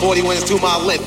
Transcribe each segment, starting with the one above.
40 wins to my lip.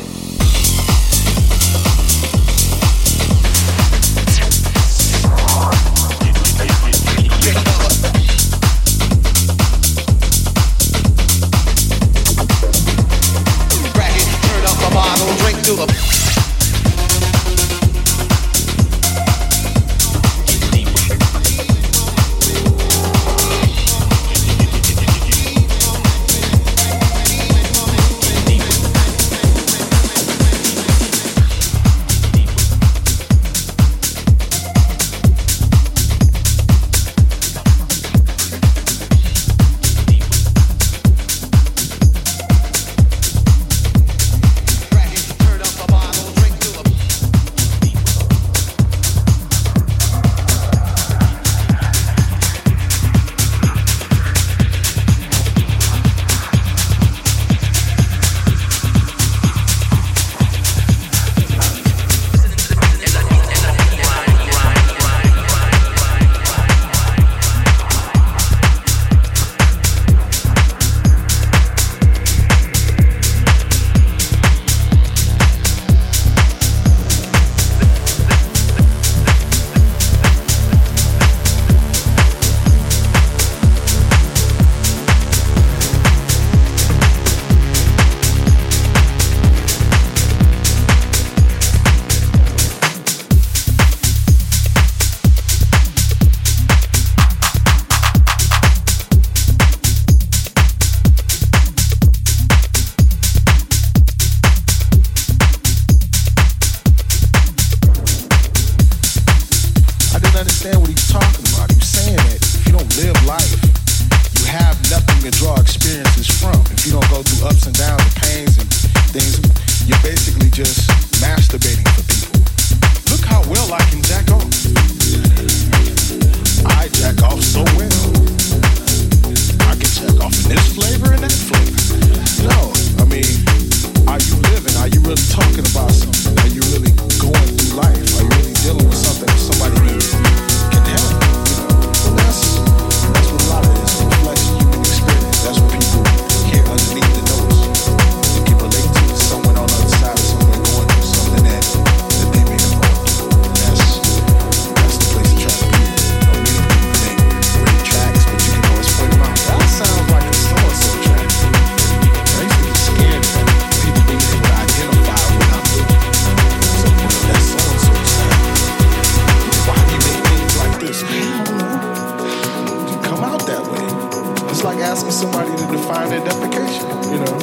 asking somebody to define their defecation, you know.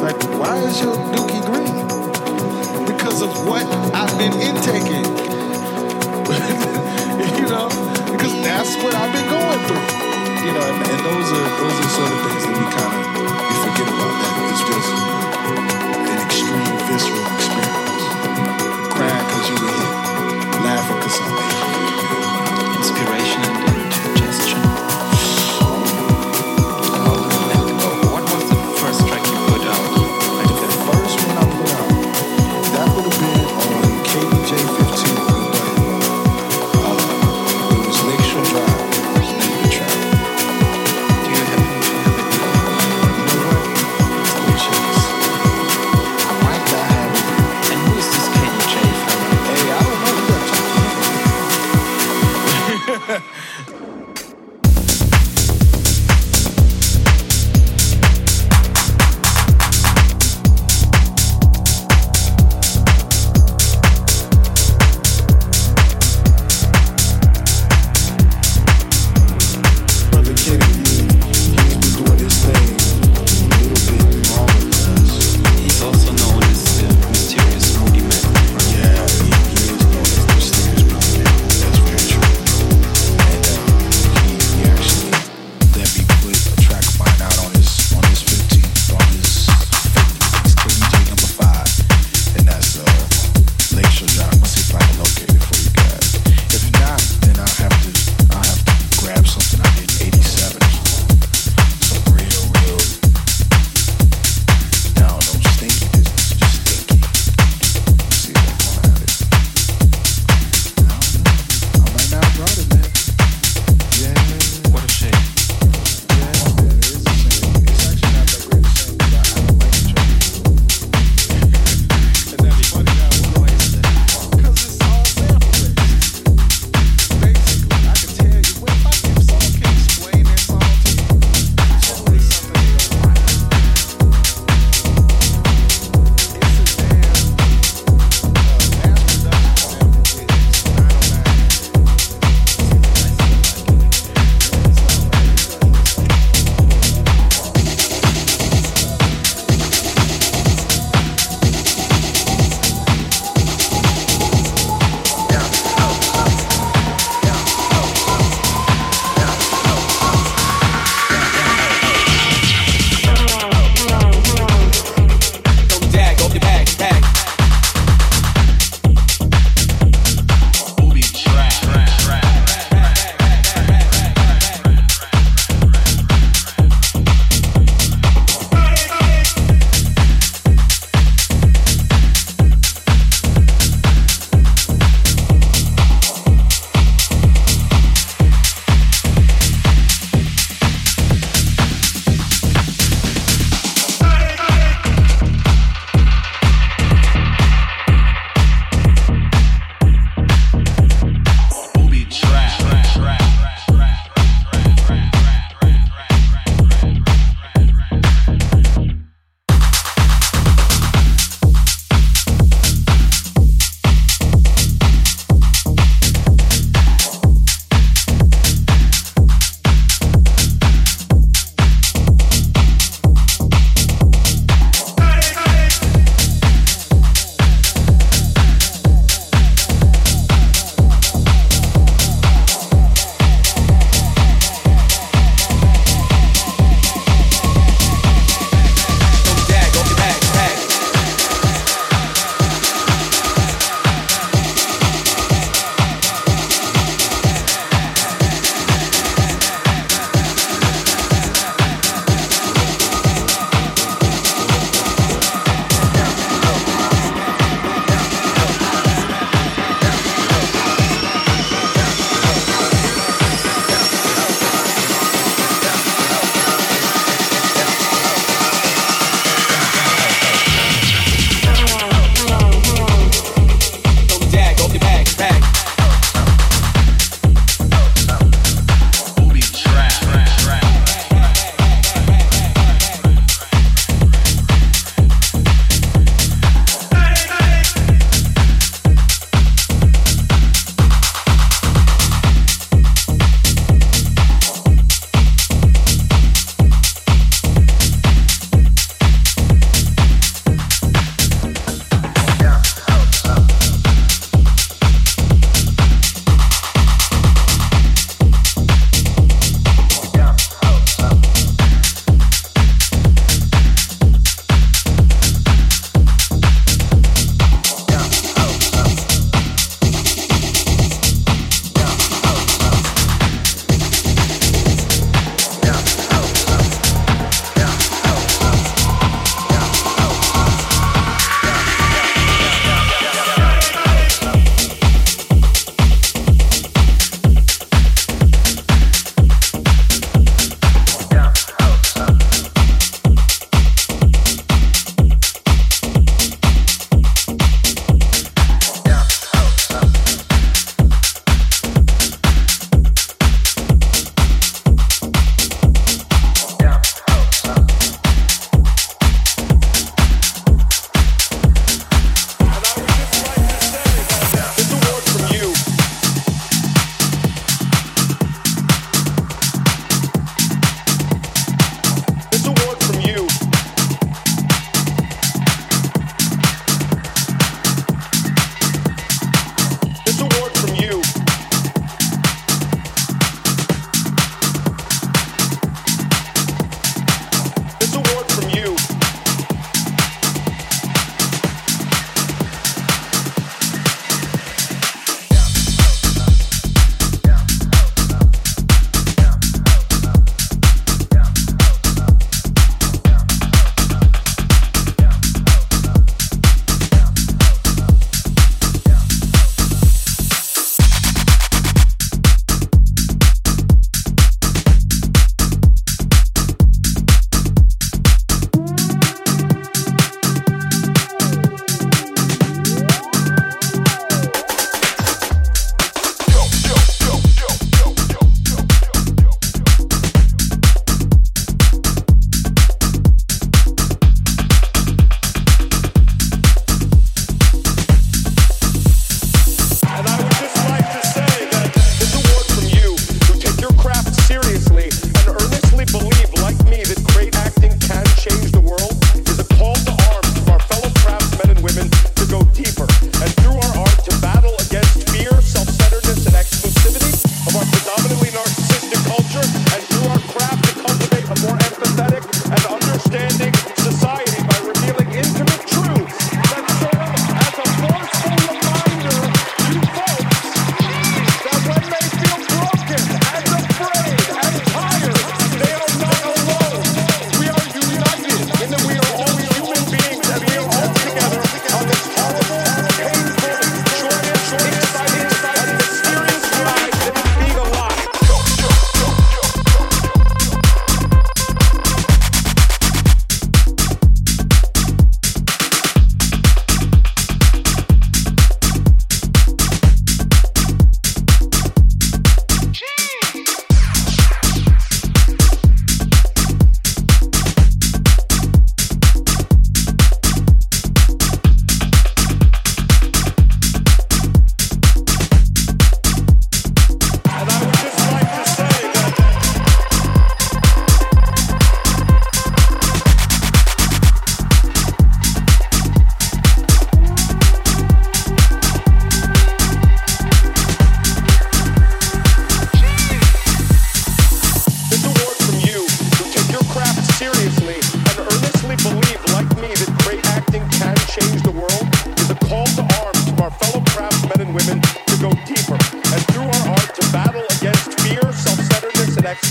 Like, why is your dookie green? Because of what I've been intaking. You know, because that's what I've been going through. You know, and those are sort of things that we kind of we forget about. That it's just an extreme visceral experience. Crying because you were hit, laughing because something. Inspiration and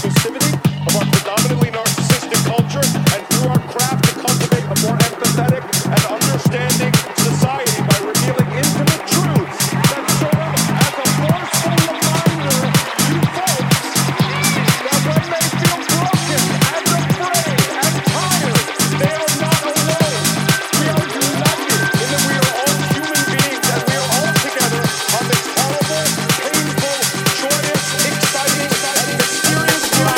inclusivity, of our predominantly narcissistic culture, and through our craft to cultivate a more empathetic and understanding society by revealing intimate truths that serve as a forceful reminder to folks that when they feel broken and afraid and tired, they are not alone. We are united in that we are all human beings and we are all together on this horrible, painful, joyous, exciting, and mysterious ride.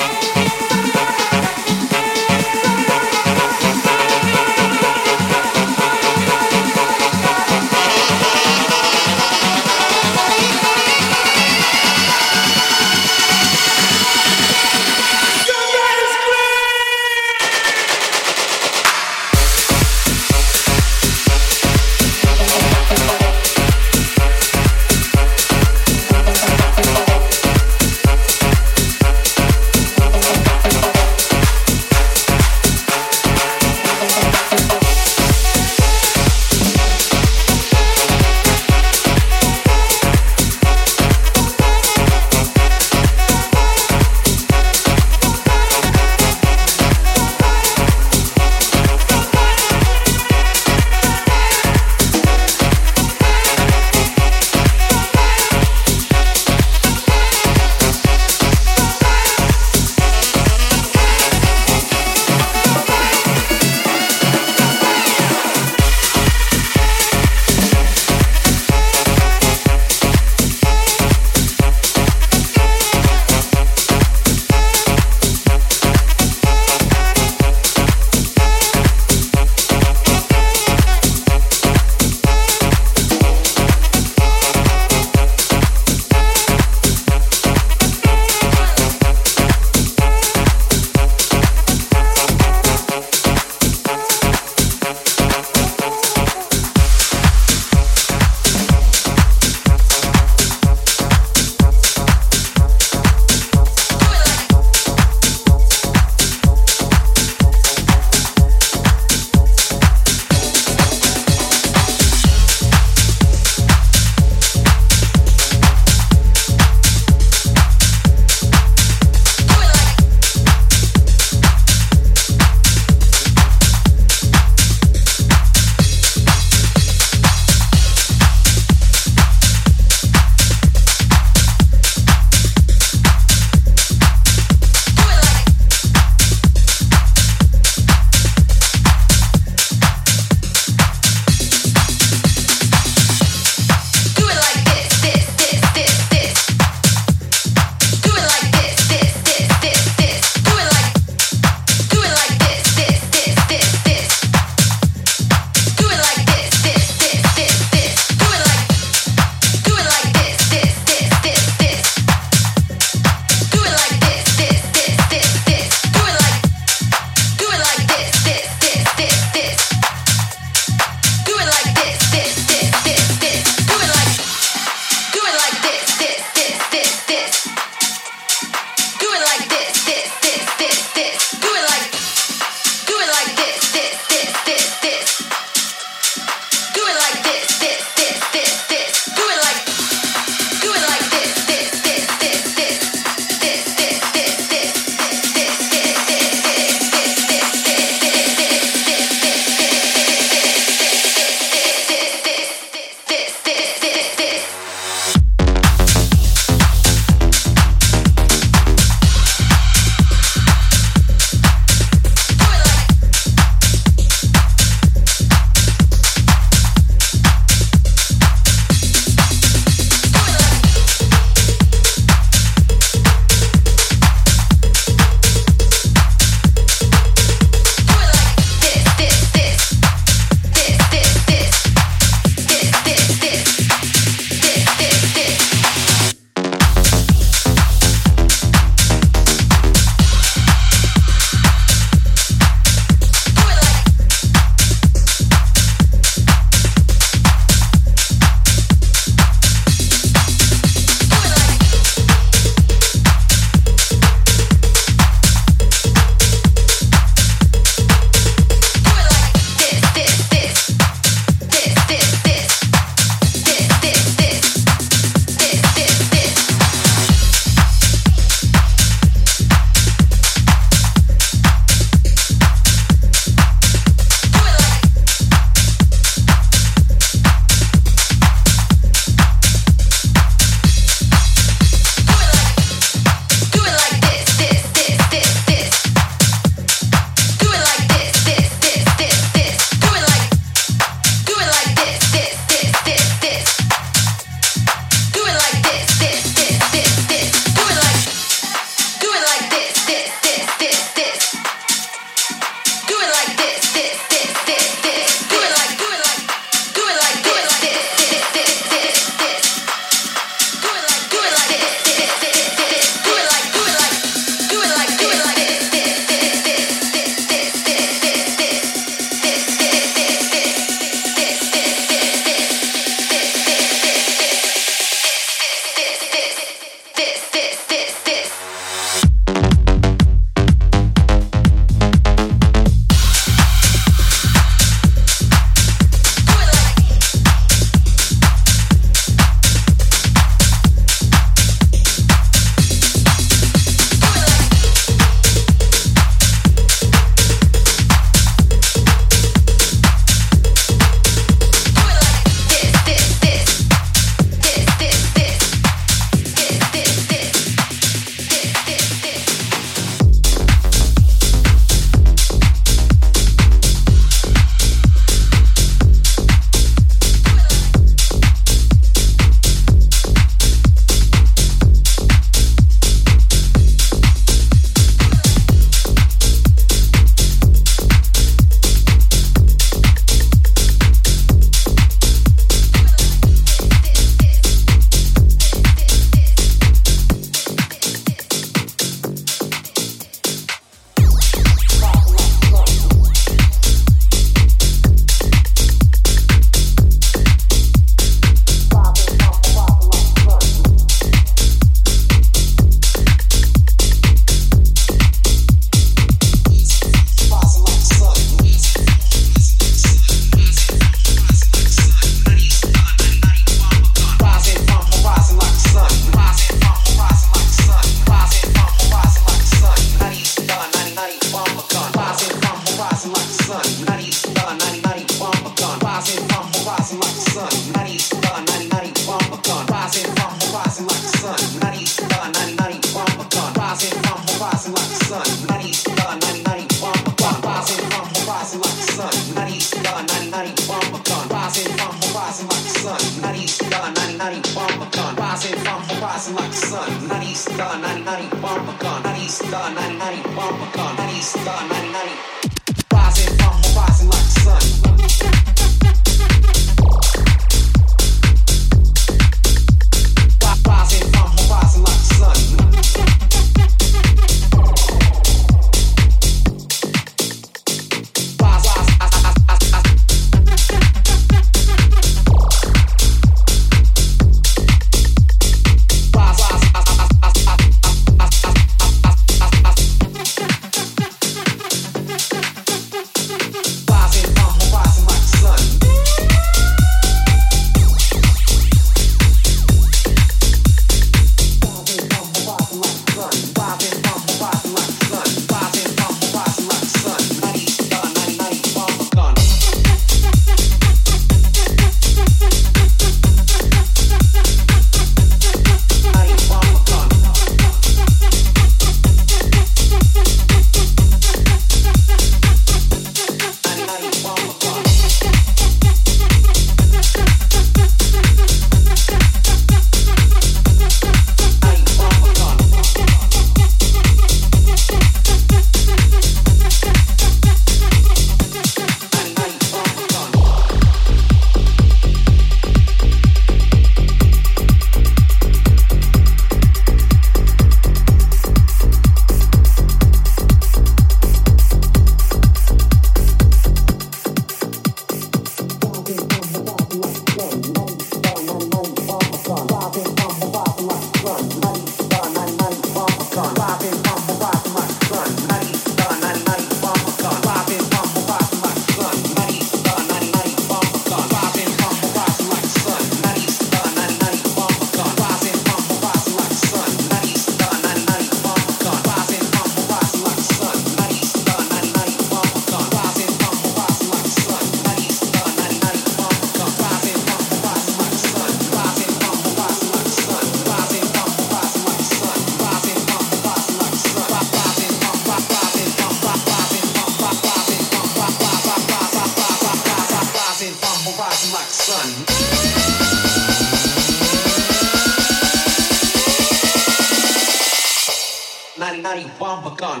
Illuminati bomb a gun.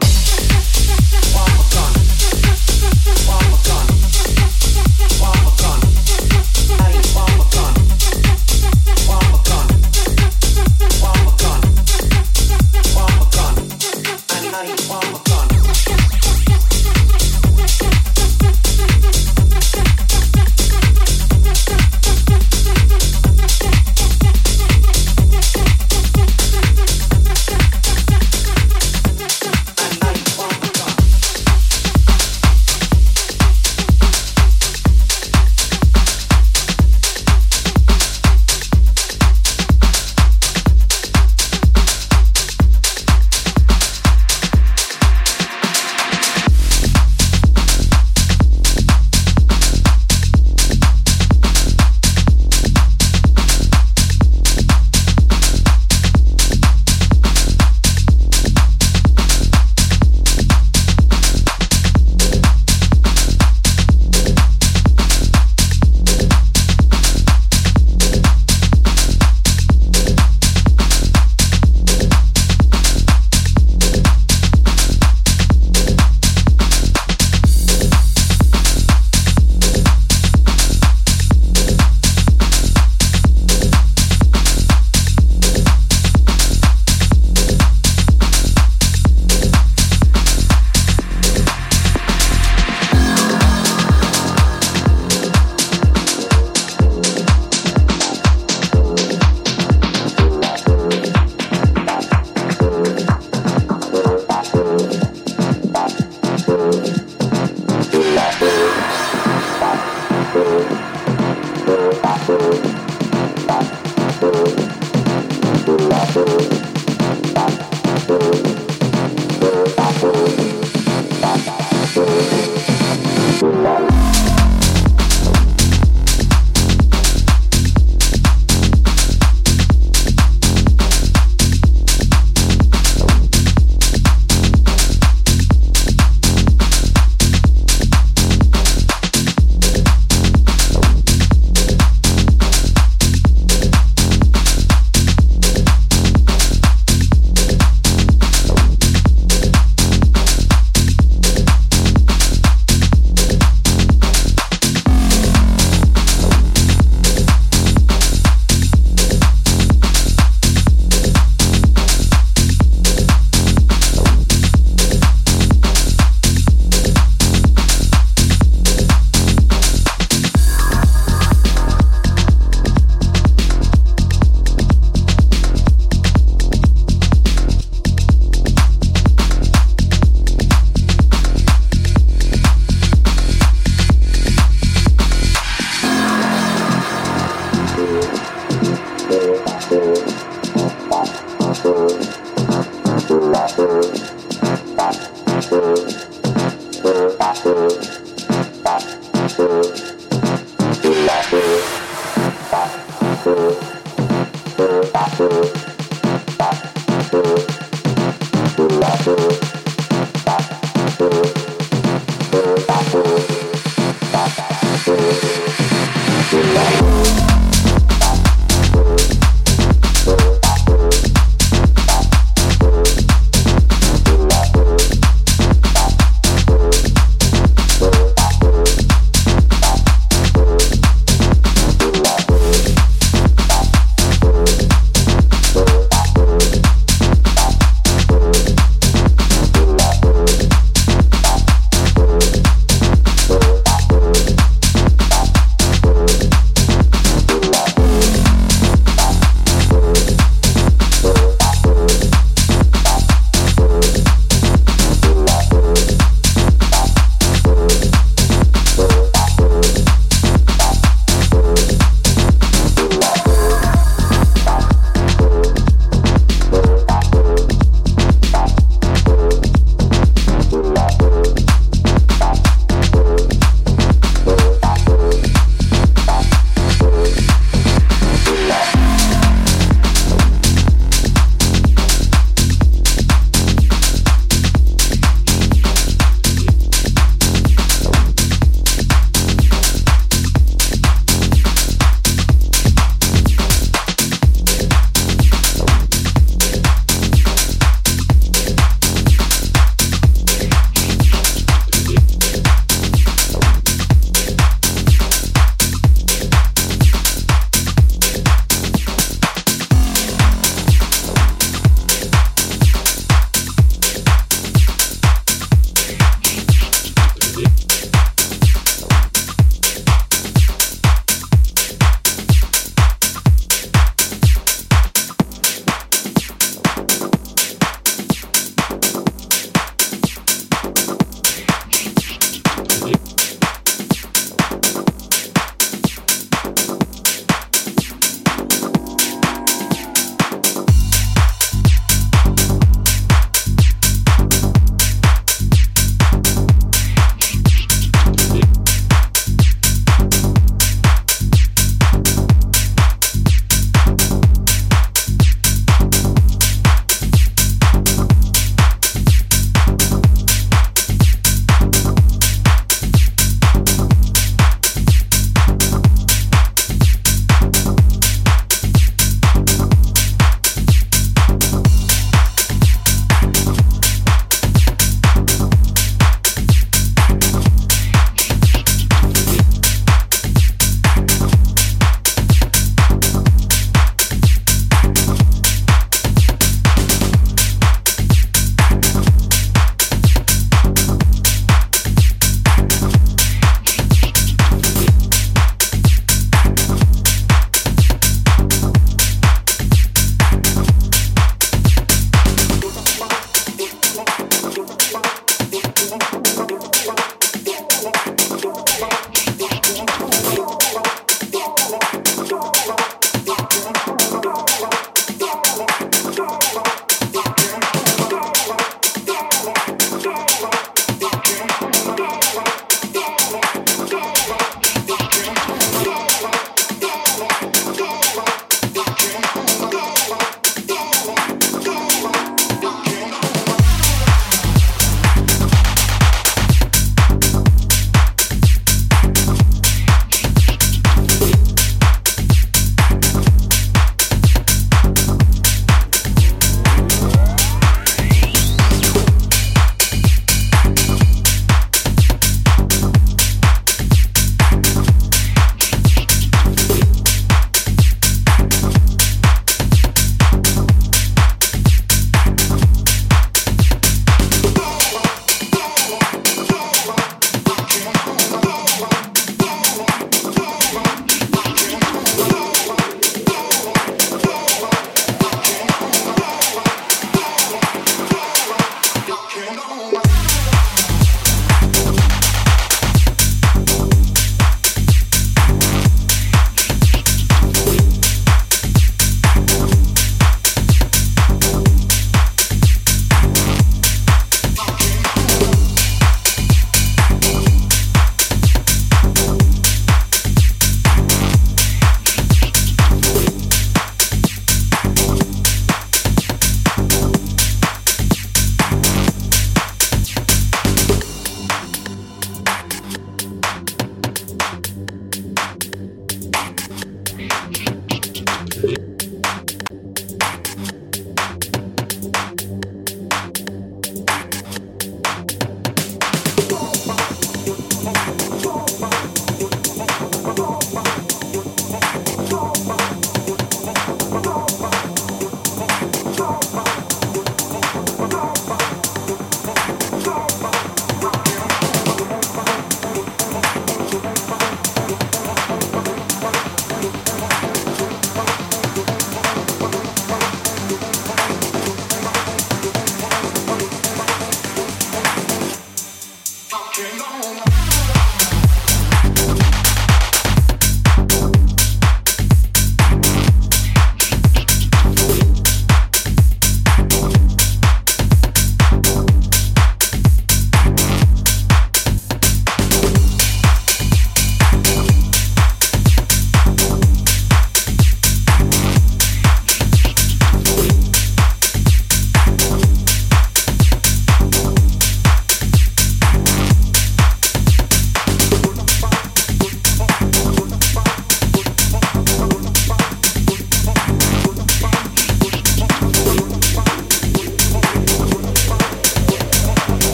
Bomb a gun. Bomb a gun. Bomb a gun. Illuminati bomb a gun. Bomb a gun. Bomb a gun. Bomb a gun. Illuminati bomb a gun.